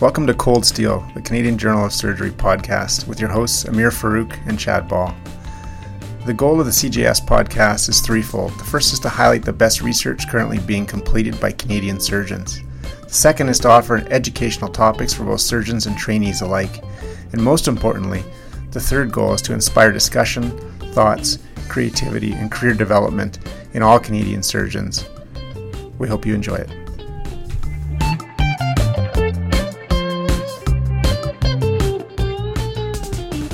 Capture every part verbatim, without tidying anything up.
Welcome to Cold Steel, the Canadian Journal of Surgery podcast, with your hosts Amir Farouk and Chad Ball. The goal of the C J S podcast is threefold. The first is to highlight the best research currently being completed by Canadian surgeons. The second is to offer educational topics for both surgeons and trainees alike. And most importantly, the third goal is to inspire discussion, thoughts, creativity, and career development in all Canadian surgeons. We hope you enjoy it.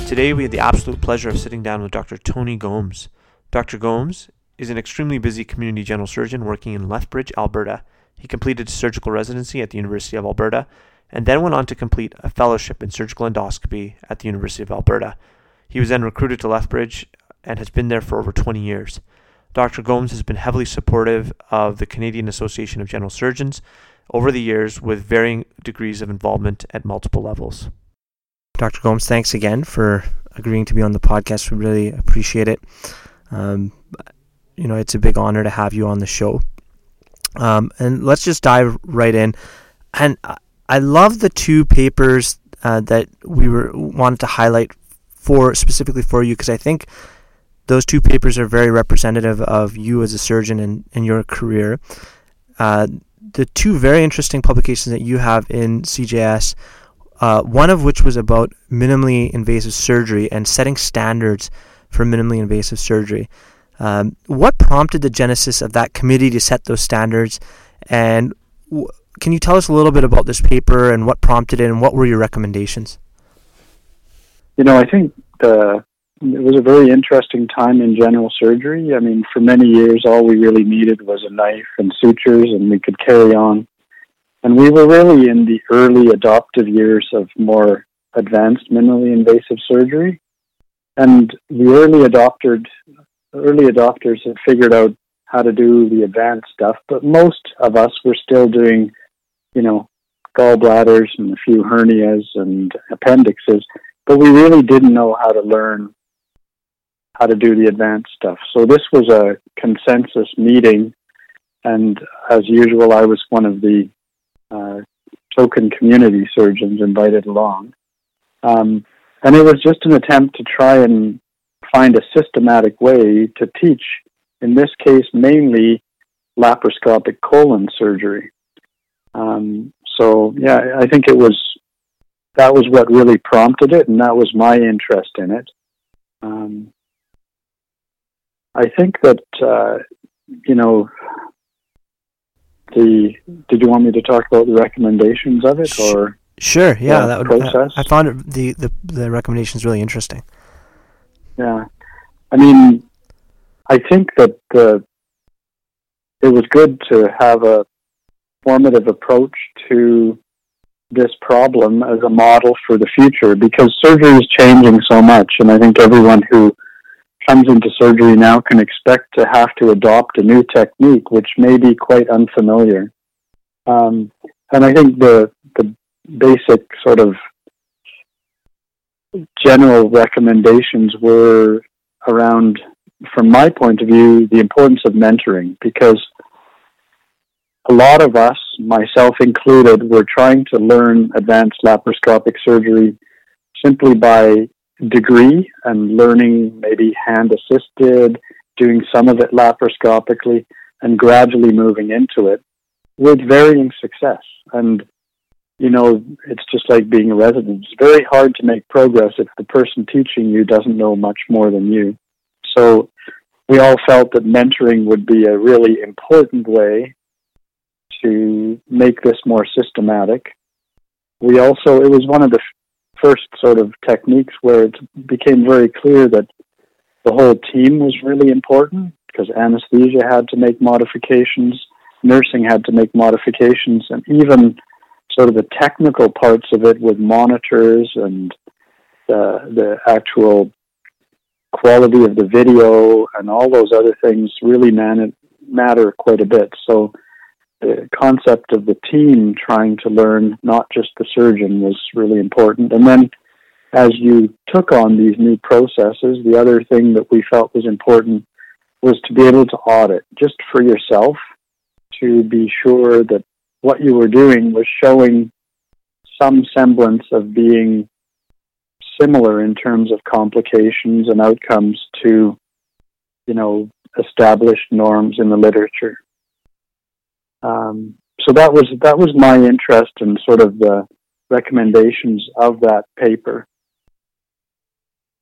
Today we had the absolute pleasure of sitting down with Doctor Tony Gomes. Doctor Gomes is an extremely busy community general surgeon working in Lethbridge, Alberta. He completed surgical residency at the University of Alberta and then went on to complete a fellowship in surgical endoscopy at the University of Alberta. He was then recruited to Lethbridge and has been there for over twenty years. Doctor Gomes has been heavily supportive of the Canadian Association of General Surgeons over the years with varying degrees of involvement at multiple levels. Doctor Gomes, thanks again for agreeing to be on the podcast. We really appreciate it. Um, you know, it's a big honor to have you on the show. Um, and let's just dive right in. And I love the two papers uh, that we were wanted to highlight for specifically for you, because I think those two papers are very representative of you as a surgeon and, and your career. Uh, the two very interesting publications that you have in C J S. Uh, one of which was about minimally invasive surgery and setting standards for minimally invasive surgery. Um, what prompted the genesis of that committee to set those standards? And w- can you tell us a little bit about this paper and what prompted it and what were your recommendations? You know, I think the, it was a very interesting time in general surgery. I mean, for many years, all we really needed was a knife and sutures, and we could carry on. And we were really in the early adoptive years of more advanced minimally invasive surgery. And the early adopted, early adopters had figured out how to do the advanced stuff, but most of us were still doing, you know, gallbladders and a few hernias and appendixes, but we really didn't know how to learn how to do the advanced stuff. So this was a consensus meeting, and as usual, I was one of the Uh, token community surgeons invited along. Um, and it was just an attempt to try and find a systematic way to teach, in this case, mainly laparoscopic colon surgery. Um, so, yeah, I think it was, that was what really prompted it, and that was my interest in it. Um, I think that, uh, you know, The, did you want me to talk about the recommendations of it, or sure, yeah, that would process? I, I found it, the, the the recommendations really interesting. Yeah, I mean, I think that the it was good to have a formative approach to this problem as a model for the future, because surgery is changing so much, and I think everyone who comes into surgery now can expect to have to adopt a new technique, which may be quite unfamiliar. Um, and I think the the basic sort of general recommendations were around, from my point of view, the importance of mentoring, because a lot of us, myself included, were trying to learn advanced laparoscopic surgery simply by degree and learning, maybe hand assisted, doing some of it laparoscopically, and gradually moving into it with varying success. And, you know, it's just like being a resident. It's very hard to make progress if the person teaching you doesn't know much more than you. So we all felt that mentoring would be a really important way to make this more systematic. We also, it was one of the first sort of techniques where it became very clear that the whole team was really important, because anesthesia had to make modifications, nursing had to make modifications, and even sort of the technical parts of it with monitors and the, the actual quality of the video and all those other things really man- matter quite a bit. So the concept of the team trying to learn, not just the surgeon, was really important. And then as you took on these new processes, the other thing that we felt was important was to be able to audit, just for yourself, to be sure that what you were doing was showing some semblance of being similar in terms of complications and outcomes to, you know, established norms in the literature. Um, so that was that was my interest in sort of the recommendations of that paper.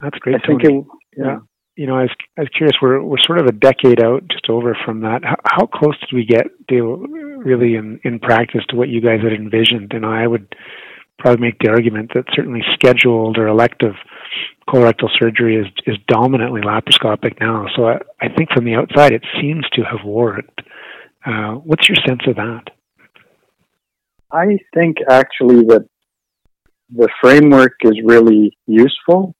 That's great. I think it, yeah. You know, I was, I was curious, we're we're sort of a decade out, just over from that. How, how close did we get, to really, in, in practice, to what you guys had envisioned? And I would probably make the argument that certainly scheduled or elective colorectal surgery is, is dominantly laparoscopic now. So I, I think from the outside, it seems to have worked. Uh, what's your sense of that? I think, actually, that the framework is really useful.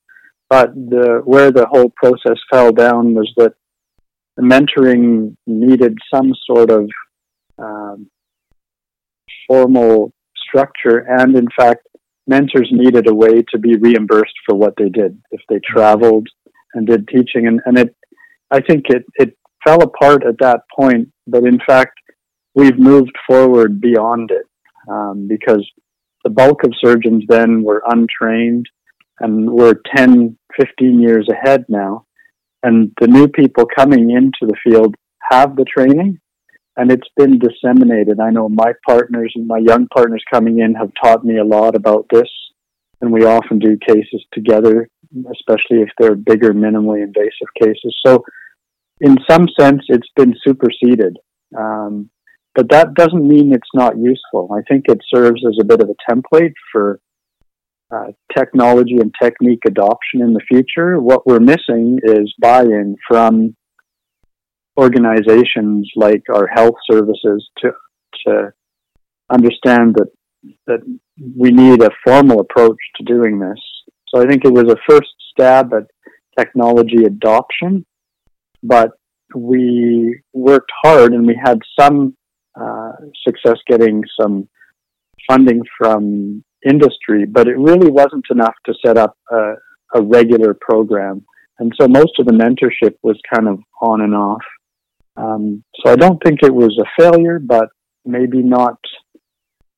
But the, where the whole process fell down was that the mentoring needed some sort of um, formal structure. And in fact, mentors needed a way to be reimbursed for what they did if they traveled and did teaching. And, and it, I think it, it fell apart at that point. But in fact, we've moved forward beyond it um, because the bulk of surgeons then were untrained. And we're ten, fifteen years ahead now. And the new people coming into the field have the training, and it's been disseminated. I know my partners and my young partners coming in have taught me a lot about this. And we often do cases together, especially if they're bigger, minimally invasive cases. So in some sense, it's been superseded. Um, but that doesn't mean it's not useful. I think it serves as a bit of a template for Uh, technology and technique adoption in the future. What we're missing is buy-in from organizations like our health services to to understand that that we need a formal approach to doing this. So I think it was a first stab at technology adoption, but we worked hard and we had some uh, success getting some funding from industry, but it really wasn't enough to set up a, a regular program. And so most of the mentorship was kind of on and off. Um, so I don't think it was a failure, but maybe not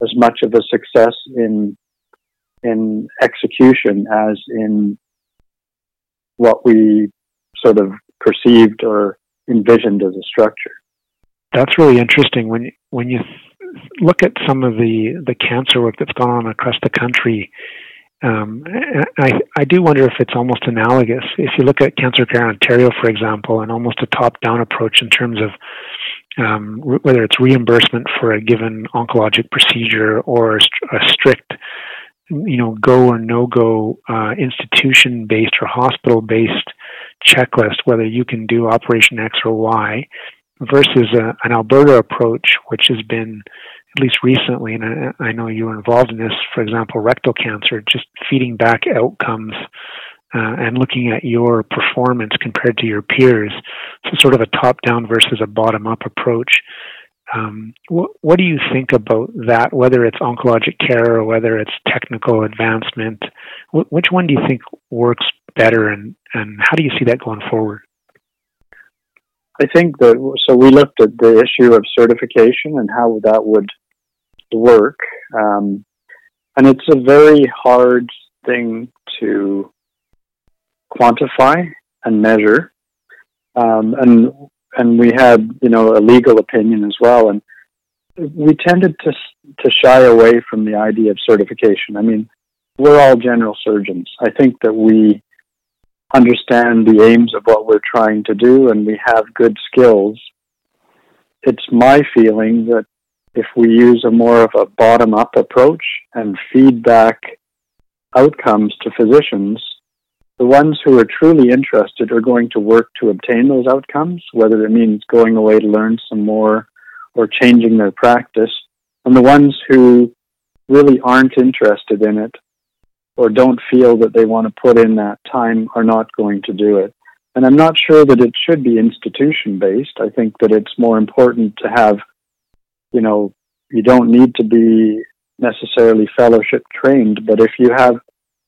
as much of a success in in execution as in what we sort of perceived or envisioned as a structure. That's really interesting. When when you look at some of the, the cancer work that's gone on across the country, um, I, I do wonder if it's almost analogous. If you look at Cancer Care Ontario, for example, and almost a top-down approach in terms of um, re- whether it's reimbursement for a given oncologic procedure or a strict, you know, go or no-go uh, institution-based or hospital-based checklist, whether you can do Operation X or Y, versus a, an Alberta approach, which has been, at least recently, and I, I know you were involved in this, for example, rectal cancer, just feeding back outcomes uh, and looking at your performance compared to your peers. So sort of a top-down versus a bottom-up approach. Um, wh- what do you think about that, whether it's oncologic care or whether it's technical advancement? Wh- which one do you think works better, and, and how do you see that going forward? I think that, so we looked at the issue of certification and how that would work. Um, and it's a very hard thing to quantify and measure. Um, and and we had, you know, a legal opinion as well. And we tended to to shy away from the idea of certification. I mean, we're all general surgeons. I think that we understand the aims of what we're trying to do, and we have good skills. It's my feeling that if we use a more of a bottom-up approach and feedback outcomes to physicians, the ones who are truly interested are going to work to obtain those outcomes, whether it means going away to learn some more or changing their practice. And the ones who really aren't interested in it or don't feel that they want to put in that time are not going to do it. And I'm not sure that it should be institution-based. I think that it's more important to have, you know, you don't need to be necessarily fellowship-trained, but if you have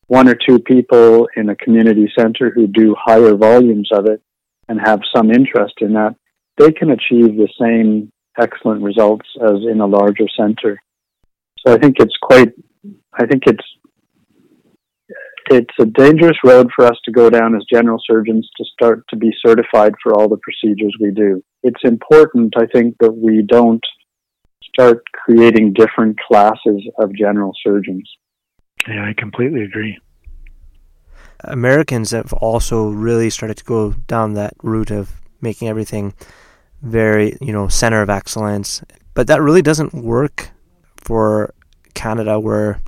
one or two people in a community center who do higher volumes of it and have some interest in that, they can achieve the same excellent results as in a larger center. So I think it's quite... I I think it's it's a dangerous road for us to go down as general surgeons to start to be certified for all the procedures we do. It's important, I think, that we don't start creating different classes of general surgeons. Yeah, I completely agree. Americans have also really started to go down that route of making everything very, you know, center of excellence. But that really doesn't work for Canada, where,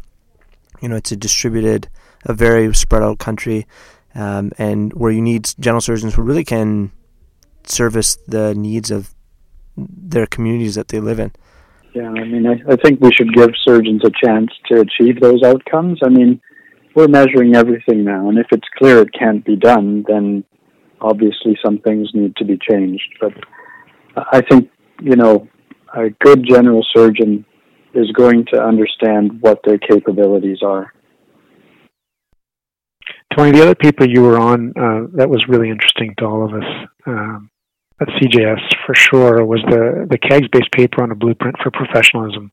you know, it's a distributed, a very spread out country, um, and where you need general surgeons who really can service the needs of their communities that they live in. Yeah, I mean, I, I think we should give surgeons a chance to achieve those outcomes. I mean, we're measuring everything now, and if it's clear it can't be done, then obviously some things need to be changed. But I think, you know, a good general surgeon is going to understand what their capabilities are. Tony, the other paper you were on, uh, that was really interesting to all of us, um, at C J S for sure, was the, the C A G S-based paper on a blueprint for professionalism.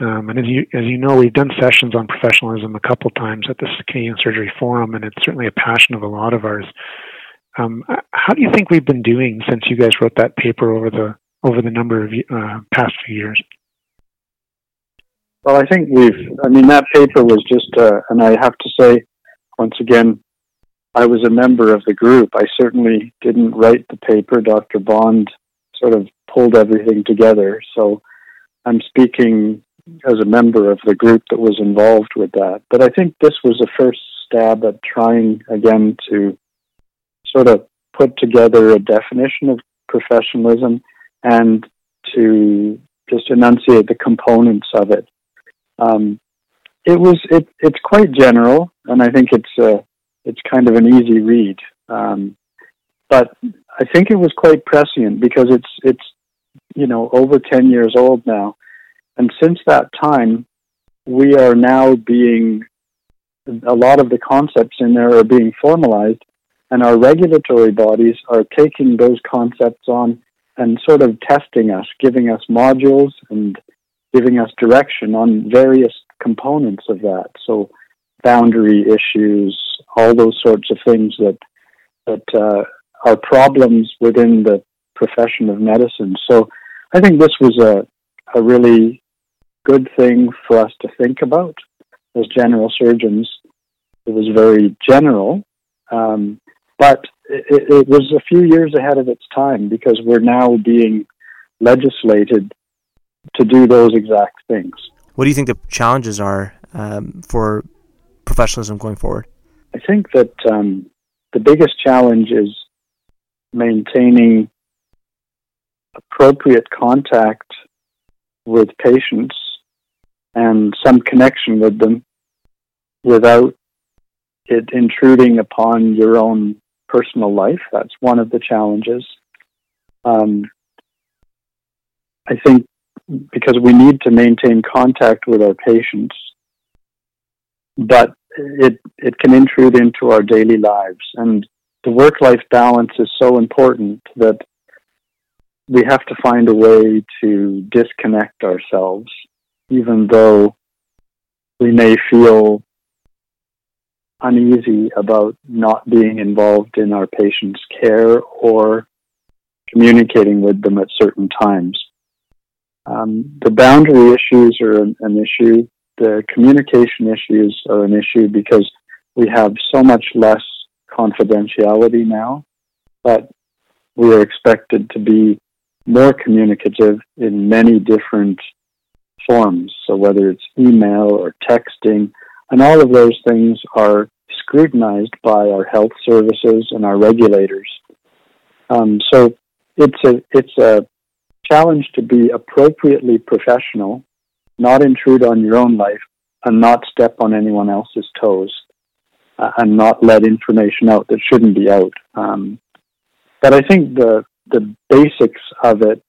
Um, and as you, as you know, we've done sessions on professionalism a couple times at the Canadian Surgery Forum, and it's certainly a passion of a lot of ours. Um, how do you think we've been doing since you guys wrote that paper over the over the number of uh, past few years? Well, I think we've, I mean, that paper was just, uh, and I have to say, once again, I was a member of the group. I certainly didn't write the paper. Doctor Bond sort of pulled everything together. So I'm speaking as a member of the group that was involved with that. But I think this was a first stab at trying, again, to sort of put together a definition of professionalism and to just enunciate the components of it. Um, it was it, it's quite general, and I think it's uh, it's kind of an easy read. Um, but I think it was quite prescient because it's it's you know over ten years old now, and since that time, we are now being a lot of the concepts in there are being formalized, and our regulatory bodies are taking those concepts on and sort of testing us, giving us modules and giving us direction on various components of that. So boundary issues, all those sorts of things that that uh, are problems within the profession of medicine. So I think this was a, a really good thing for us to think about as general surgeons. It was very general, um, but it, it was a few years ahead of its time because we're now being legislated to do those exact things. What do you think the challenges are um, for professionalism going forward? I think that um, the biggest challenge is maintaining appropriate contact with patients and some connection with them without it intruding upon your own personal life. That's one of the challenges. Um, I think because we need to maintain contact with our patients, but it it can intrude into our daily lives. And the work-life balance is so important that we have to find a way to disconnect ourselves, even though we may feel uneasy about not being involved in our patients' care or communicating with them at certain times. Um, the boundary issues are an, an issue. The communication issues are an issue because we have so much less confidentiality now, but we are expected to be more communicative in many different forms. So whether it's email or texting, and all of those things are scrutinized by our health services and our regulators. Um, so it's a, it's a, challenge to be appropriately professional, not intrude on your own life, and not step on anyone else's toes, uh, and not let information out that shouldn't be out. Um, but I think the the basics of it,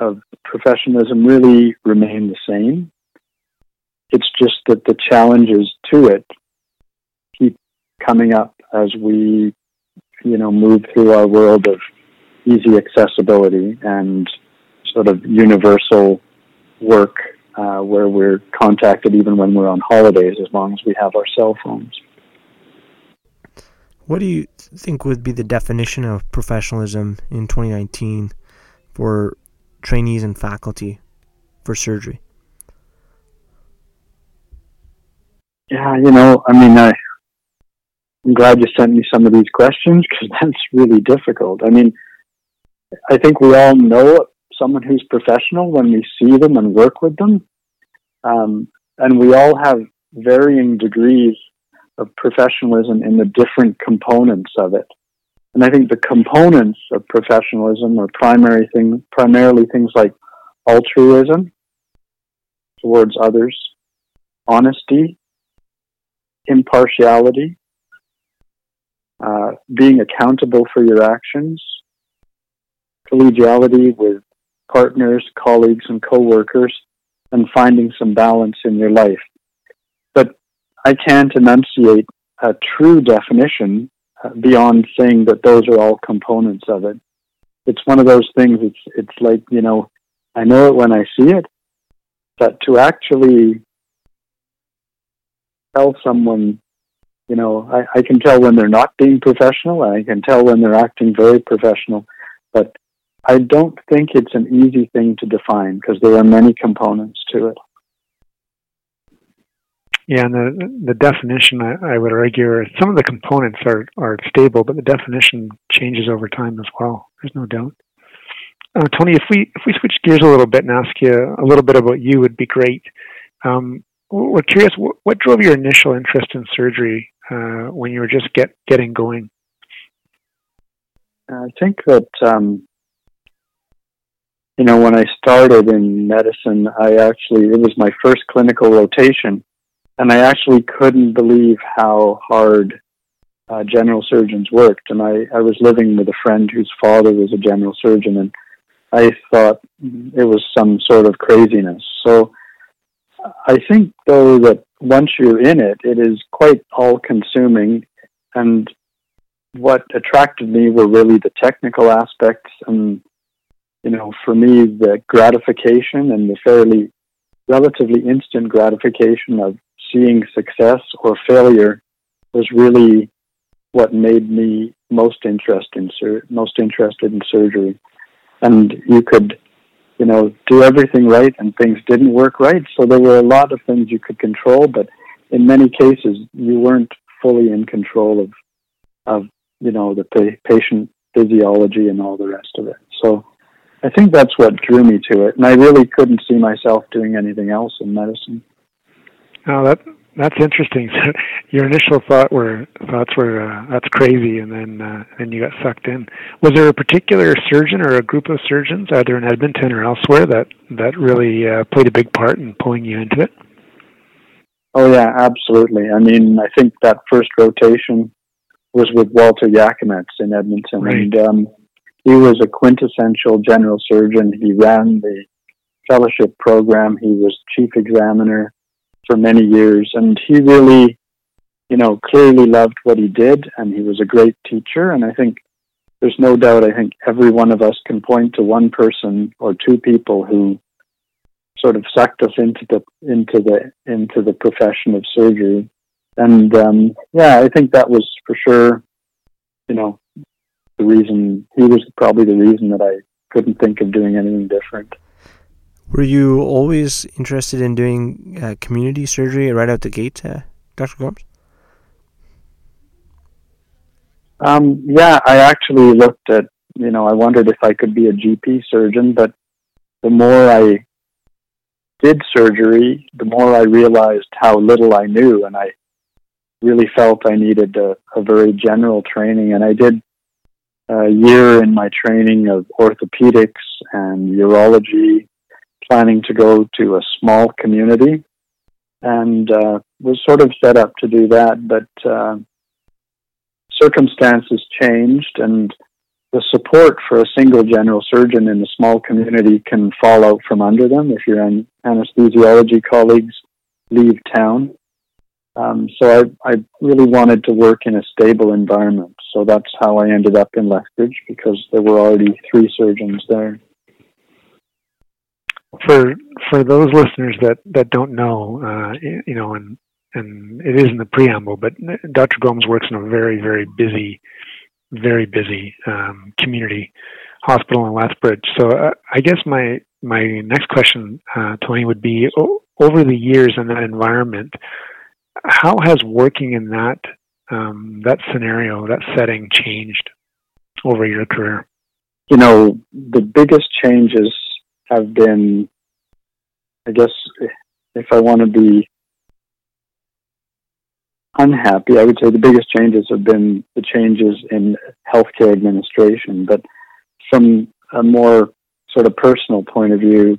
of professionalism, really remain the same. It's just that the challenges to it keep coming up as we, you know, move through our world of easy accessibility and sort of universal work uh, where we're contacted even when we're on holidays, as long as we have our cell phones. What do you think would be the definition of professionalism in twenty nineteen for trainees and faculty for surgery? Yeah, you know, I mean, I, I'm glad you sent me some of these questions, because that's really difficult. I mean, I think we all know someone who's professional when we see them and work with them. Um, and we all have varying degrees of professionalism in the different components of it. And I think the components of professionalism are primary thing, primarily things like altruism towards others, honesty, impartiality, uh, being accountable for your actions, collegiality with partners, colleagues, and co-workers, and finding some balance in your life. But I can't enunciate a true definition beyond saying that those are all components of it. It's one of those things, it's it's like, you know, I know it when I see it, but to actually tell someone, you know, I, I can tell when they're not being professional, and I can tell when they're acting very professional, but I don't think it's an easy thing to define, because there are many components to it. Yeah, and the, the definition, I, I would argue, some of the components are, are stable, but the definition changes over time as well. There's no doubt. Uh, Tony, if we if we switch gears a little bit and ask you a little bit about you, would be great. Um, we're curious, what, what drove your initial interest in surgery uh, when you were just get getting going? I think that, um, you know, when I started in medicine, I actually, it was my first clinical rotation. And I actually couldn't believe how hard uh, general surgeons worked. And I, I was living with a friend whose father was a general surgeon, and I thought it was some sort of craziness. So I think, though, that once you're in it, it is quite all-consuming. And what attracted me were really the technical aspects and, you know, for me, the gratification and the fairly relatively instant gratification of seeing success or failure was really what made me most interested in sur- most interested in surgery. And you could, you know, do everything right, and things didn't work right. So there were a lot of things you could control, but in many cases you weren't fully in control of, of you know, the pa- patient physiology and all the rest of it. So I think that's what drew me to it, and I really couldn't see myself doing anything else in medicine. Oh, that that's interesting. So your initial thought were thoughts were uh, that's crazy, and then uh, then you got sucked in. Was there a particular surgeon or a group of surgeons, either in Edmonton or elsewhere, that that really uh, played a big part in pulling you into it? Oh yeah, absolutely. I mean, I think that first rotation was with Walter Yakimets in Edmonton, right. and um, he was a quintessential general surgeon. He ran the fellowship program. He was chief examiner for many years, and he really, you know, clearly loved what he did, and he was a great teacher. And I think there's no doubt, I think every one of us can point to one person or two people who sort of sucked us into the into the into the profession of surgery. And um yeah, I think that was for sure, you know, the reason he was probably the reason that I couldn't think of doing anything different. Were you always interested in doing uh, community surgery right out the gate, uh, Doctor Gomes? Um, yeah, I actually looked at, you know, I wondered if I could be a G P surgeon, but the more I did surgery, the more I realized how little I knew, and I really felt I needed a, a very general training, and I did a year in my training of orthopedics and urology, planning to go to a small community, and uh, was sort of set up to do that, but uh, circumstances changed, and the support for a single general surgeon in a small community can fall out from under them if your an- anesthesiology colleagues leave town. Um, so I, I really wanted to work in a stable environment, so that's how I ended up in Lethbridge, because there were already three surgeons there. for for those listeners that, that don't know, uh, you know, and and it is in the preamble, but Doctor Gomes works in a very, very busy, very busy um, community hospital in Lethbridge. So uh, I guess my my next question, uh, Tony, would be o- over the years in that environment, how has working in that um, that scenario, that setting, changed over your career? You know, the biggest changes have been, I guess, if I want to be unhappy, I would say the biggest changes have been the changes in healthcare administration. But from a more sort of personal point of view,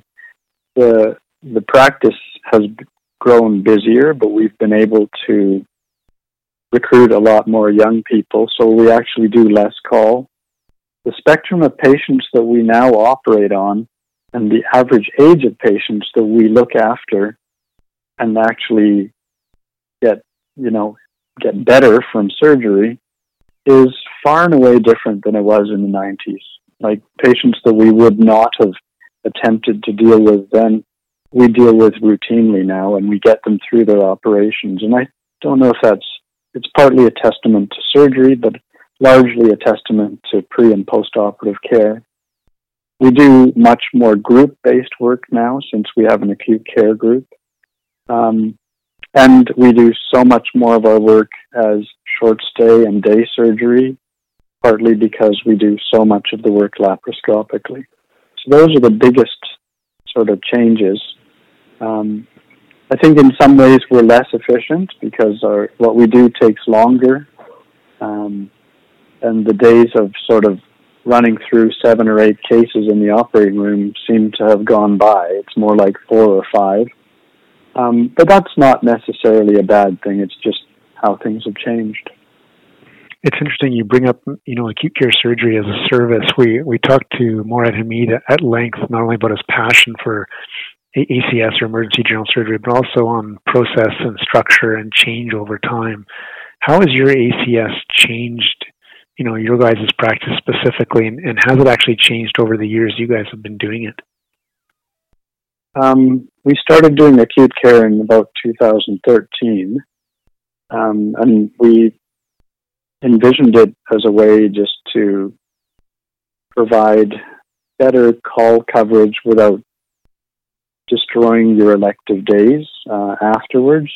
the the practice has grown busier, but we've been able to recruit a lot more young people, so we actually do less call. The spectrum of patients that we now operate on and the average age of patients that we look after and actually get, you know, get better from surgery is far and away different than it was in the nineties. Like, patients that we would not have attempted to deal with then, we deal with routinely now, and we get them through their operations. And I don't know if that's, it's partly a testament to surgery, but largely a testament to pre- and post-operative care. We do much more group-based work now since we have an acute care group. Um, and we do so much more of our work as short stay and day surgery, partly because we do so much of the work laparoscopically. So those are the biggest sort of changes. Um, I think in some ways we're less efficient because our, what we do takes longer. Um, and the days of sort of running through seven or eight cases in the operating room seem to have gone by. It's more like four or five. Um, but that's not necessarily a bad thing. It's just how things have changed. It's interesting you bring up, you know, acute care surgery as a service. We we talked to Morad Hameed at length, not only about his passion for A C S or emergency general surgery, but also on process and structure and change over time. How has your A C S changed, you know, your guys' practice specifically, and, and has it actually changed over the years you guys have been doing it? Um, we started doing acute care in about two thousand thirteen, um, and we envisioned it as a way just to provide better call coverage without destroying your elective days uh, afterwards.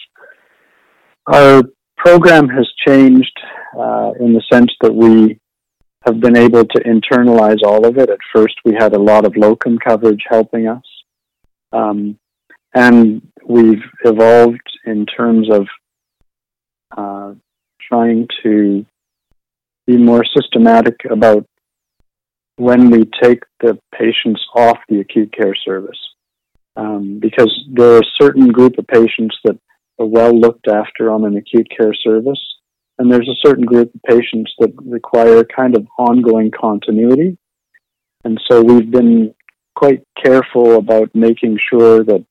Our program has changed uh, in the sense that we have been able to internalize all of it. At first, we had a lot of locum coverage helping us. Um, and we've evolved in terms of uh, trying to be more systematic about when we take the patients off the acute care service. Um, because there are a certain group of patients that are well looked after on an acute care service, and there's a certain group of patients that require kind of ongoing continuity. And so we've been quite careful about making sure that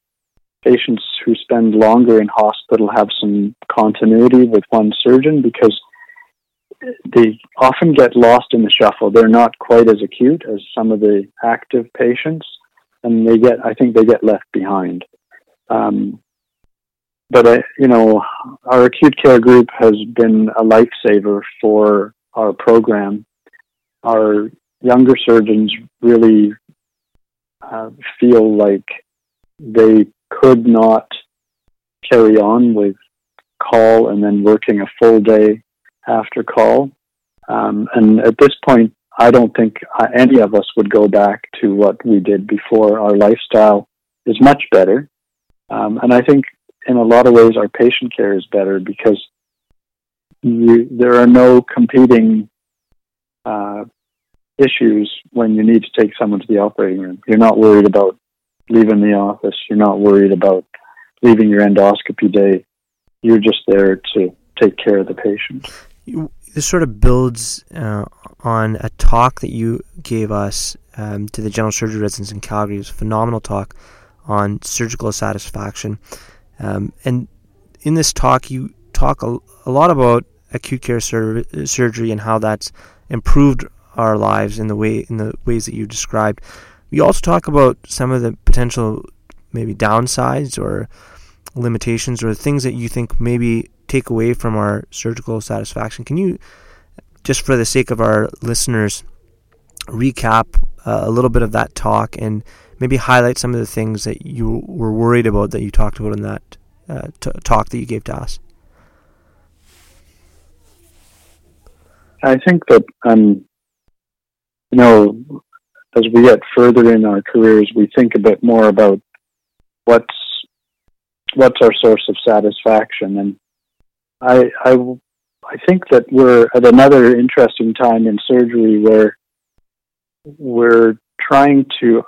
patients who spend longer in hospital have some continuity with one surgeon, because they often get lost in the shuffle. They're not quite as acute as some of the active patients, and they get, I think they get left behind. Um, but, I, you know, our acute care group has been a lifesaver for our program. Our younger surgeons really Uh, feel like they could not carry on with call and then working a full day after call. Um, and at this point, I don't think uh, any of us would go back to what we did before. Our lifestyle is much better. Um, and I think in a lot of ways, our patient care is better because you, there are no competing uh issues when you need to take someone to the operating room. You're not worried about leaving the office. You're not worried about leaving your endoscopy day. You're just there to take care of the patient. This sort of builds uh, on a talk that you gave us um, to the general surgery residents in Calgary. It was a phenomenal talk on surgical satisfaction. Um, and in this talk, you talk a, a lot about acute care sur- surgery and how that's improved our lives in the way in the ways that you described. You also talk about some of the potential maybe downsides or limitations or things that you think maybe take away from our surgical satisfaction. Can you, just for the sake of our listeners, recap uh, a little bit of that talk and maybe highlight some of the things that you were worried about that you talked about in that uh, t- talk that you gave to us? I think that, um, you know, as we get further in our careers, we think a bit more about what's what's our source of satisfaction. And I, I, I think that we're at another interesting time in surgery where we're trying to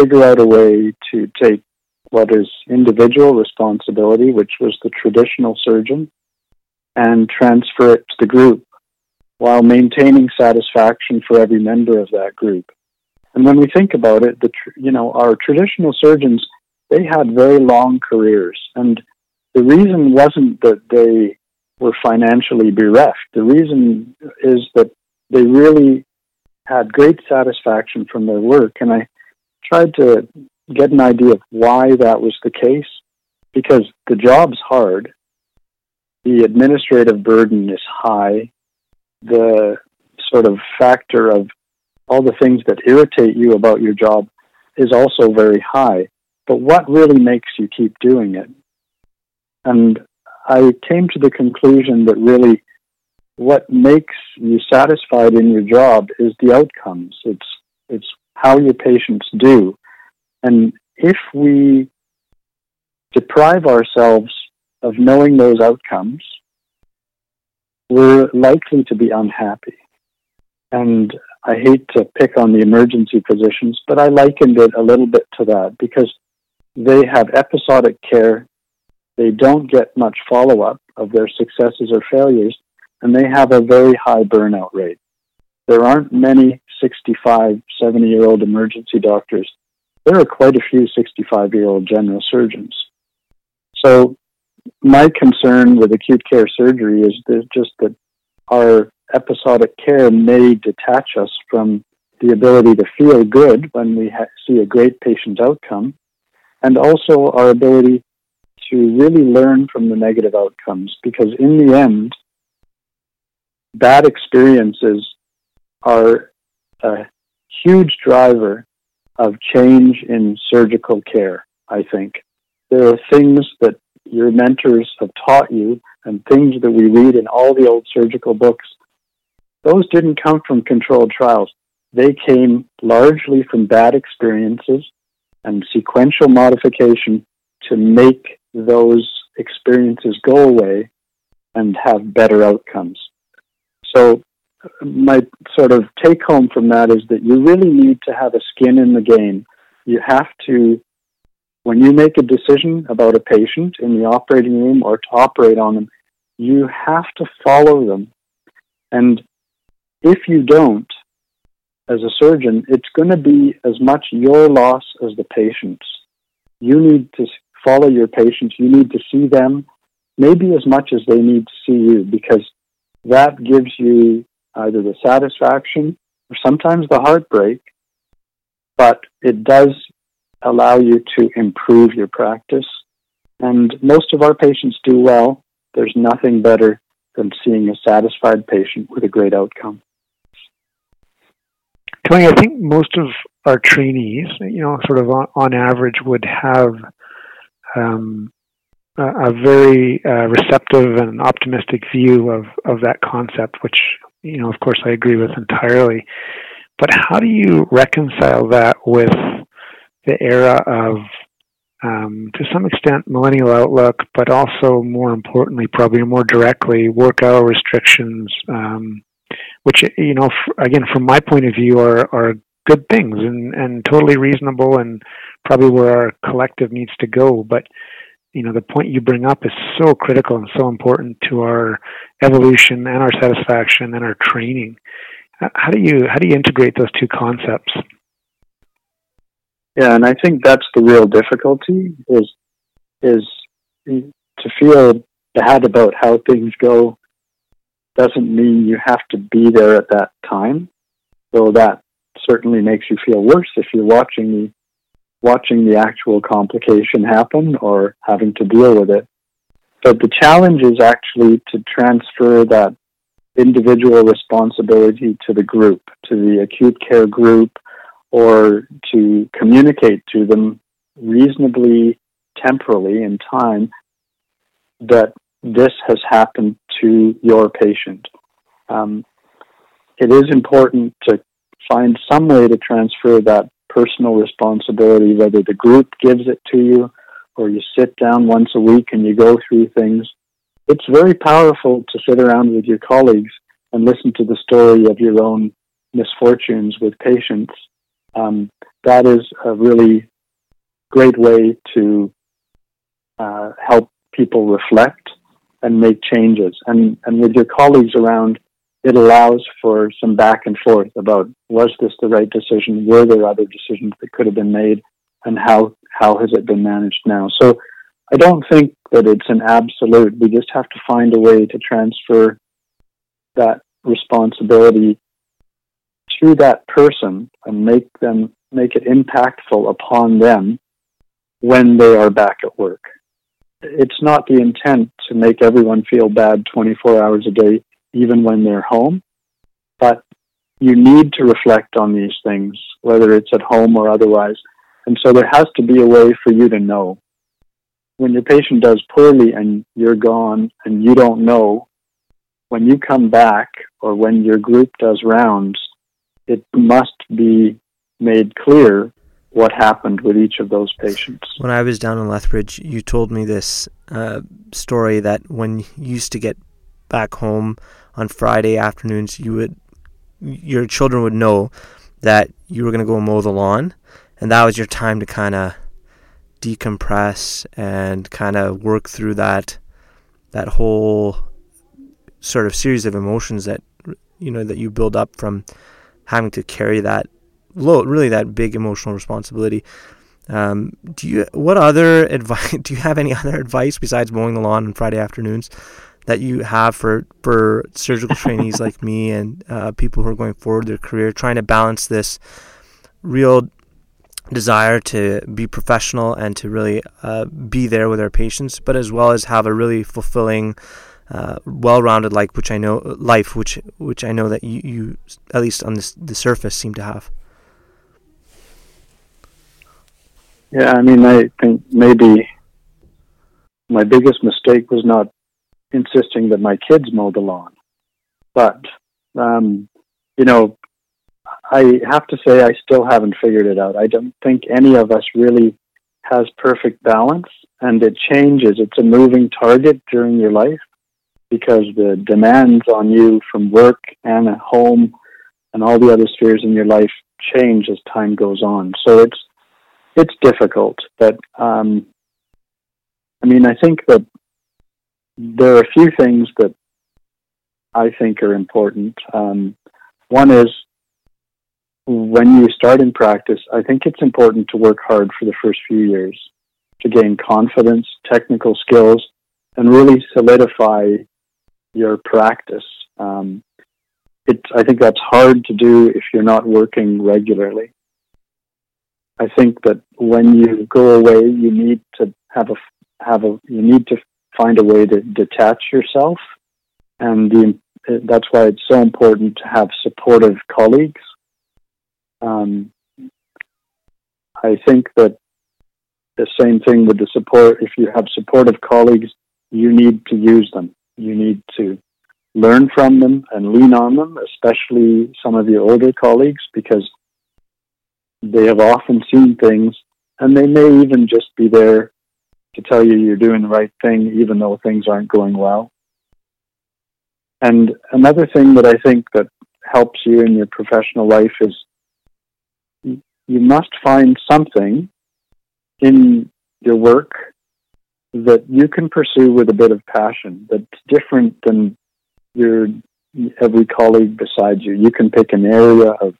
figure out a way to take what is individual responsibility, which was the traditional surgeon, and transfer it to the group while maintaining satisfaction for every member of that group. And when we think about it, the tr- you know, our traditional surgeons, they had very long careers. And the reason wasn't that they were financially bereft. The reason is that they really had great satisfaction from their work. And I tried to get an idea of why that was the case, because the job's hard. The administrative burden is high. The sort of factor of all the things that irritate you about your job is also very high. But what really makes you keep doing it? And I came to the conclusion that really what makes you satisfied in your job is the outcomes. It's it's how your patients do. And if we deprive ourselves of knowing those outcomes, we're likely to be unhappy. And I hate to pick on the emergency physicians, but I likened it a little bit to that because they have episodic care. They don't get much follow-up of their successes or failures, and they have a very high burnout rate. There aren't many sixty-five, seventy-year-old emergency doctors. There are quite a few sixty-five-year-old general surgeons. So my concern with acute care surgery is just that our episodic care may detach us from the ability to feel good when we ha- see a great patient outcome, and also our ability to really learn from the negative outcomes, because in the end, bad experiences are a huge driver of change in surgical care, I think. There are things that your mentors have taught you and things that we read in all the old surgical books. Those didn't come from controlled trials. They came largely from bad experiences and sequential modification to make those experiences go away and have better outcomes. So my sort of take home from that is that you really need to have a skin in the game. You have to, when you make a decision about a patient in the operating room or to operate on them, you have to follow them. And if you don't, as a surgeon, it's going to be as much your loss as the patient's. You need to follow your patients. You need to see them maybe as much as they need to see you, because that gives you either the satisfaction or sometimes the heartbreak, but it does allow you to improve your practice. And most of our patients do well. There's nothing better than seeing a satisfied patient with a great outcome. Tony, I think most of our trainees, you know, sort of on, on average would have um, a, a very uh, receptive and optimistic view of, of that concept, which, you know, of course I agree with entirely. But how do you reconcile that with the era of, um, to some extent, millennial outlook, but also, more importantly, probably more directly, work hour restrictions, um, which, you know, f- again, from my point of view, are, are good things and, and totally reasonable and probably where our collective needs to go. But, you know, the point you bring up is so critical and so important to our evolution and our satisfaction and our training. How do you, how do you integrate those two concepts? Yeah, and I think that's the real difficulty, is is to feel bad about how things go doesn't mean you have to be there at that time. So that certainly makes you feel worse if you're watching the watching the actual complication happen or having to deal with it. But the challenge is actually to transfer that individual responsibility to the group, to the acute care group, or to communicate to them reasonably temporally in time that this has happened to your patient. Um, it is important to find some way to transfer that personal responsibility, whether the group gives it to you or you sit down once a week and you go through things. It's very powerful to sit around with your colleagues and listen to the story of your own misfortunes with patients. Um, that is a really great way to uh, help people reflect and make changes. And, and with your colleagues around, it allows for some back and forth about, was this the right decision? Were there other decisions that could have been made? And how, how has it been managed now? So I don't think that it's an absolute. We just have to find a way to transfer that responsibility to that person and make them make it impactful upon them when they are back at work. It's not the intent to make everyone feel bad twenty-four hours a day, even when they're home, but you need to reflect on these things, whether it's at home or otherwise. And so there has to be a way for you to know. When your patient does poorly and you're gone and you don't know, when you come back or when your group does rounds, it must be made clear what happened with each of those patients. When I was down in Lethbridge, you told me this uh, story that when you used to get back home on Friday afternoons, you would your children would know that you were going to go mow the lawn, and that was your time to kind of decompress and kind of work through that that whole sort of series of emotions that you know that you build up from having to carry that load, really that big emotional responsibility. Um, do you what other advice? Do you have any other advice besides mowing the lawn on Friday afternoons that you have for for surgical trainees like me and uh, people who are going forward their career, trying to balance this real desire to be professional and to really uh, be there with our patients, but as well as have a really fulfilling, uh, well-rounded life, which I know life, which which I know that you, you at least on this, the surface, seem to have. Yeah, I mean, I think maybe my biggest mistake was not insisting that my kids mow the lawn, but um, you know. I have to say I still haven't figured it out. I don't think any of us really has perfect balance, and it changes. It's a moving target during your life because the demands on you from work and at home and all the other spheres in your life change as time goes on. So it's it's difficult. But, um, I mean, I think that there are a few things that I think are important. Um, one is, when you start in practice, I think it's important to work hard for the first few years to gain confidence, technical skills, and really solidify your practice. Um, it, I think that's hard to do if you're not working regularly. I think that when you go away, you need to have a have a you need to find a way to detach yourself, and the, that's why it's so important to have supportive colleagues. Um, I think that the same thing with the support, if you have supportive colleagues, you need to use them. You need to learn from them and lean on them, especially some of your older colleagues, because they have often seen things and they may even just be there to tell you you're doing the right thing, even though things aren't going well. And another thing that I think that helps you in your professional life is you must find something in your work that you can pursue with a bit of passion that's different than your every colleague beside you. You can pick an area of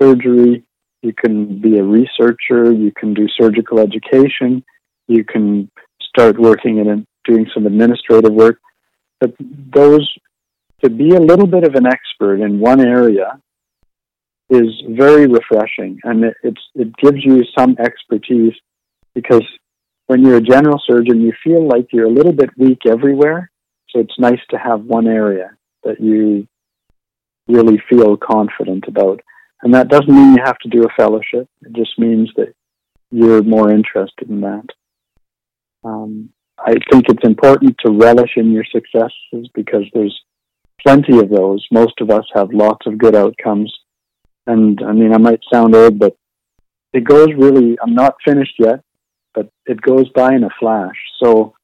surgery, you can be a researcher, you can do surgical education, you can start working in doing some administrative work. But those, to be a little bit of an expert in one area is very refreshing, and it, it's, it gives you some expertise, because when you're a general surgeon, you feel like you're a little bit weak everywhere, so it's nice to have one area that you really feel confident about. And that doesn't mean you have to do a fellowship. It just means that you're more interested in that. Um, I think it's important to relish in your successes, because there's plenty of those. Most of us have lots of good outcomes. And, I mean, I might sound old, but it goes really, I'm not finished yet, but it goes by in a flash. So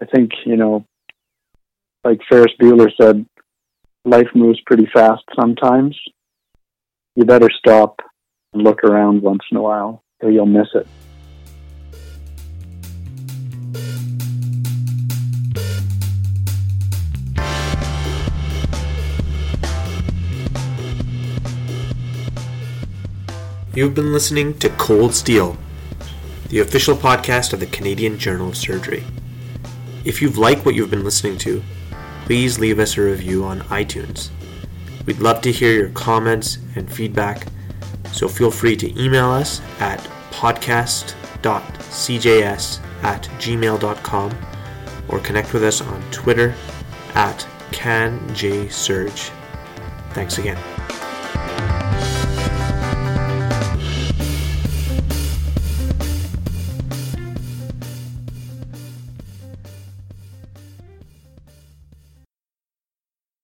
I think, you know, like Ferris Bueller said, life moves pretty fast sometimes. You better stop and look around once in a while, or you'll miss it. You've been listening to Cold Steel, the official podcast of the Canadian Journal of Surgery. If you've liked what you've been listening to, please leave us a review on iTunes. We'd love to hear your comments and feedback, so feel free to email us at podcast dot c j s at gmail dot com or connect with us on Twitter at canjsurge. Thanks again.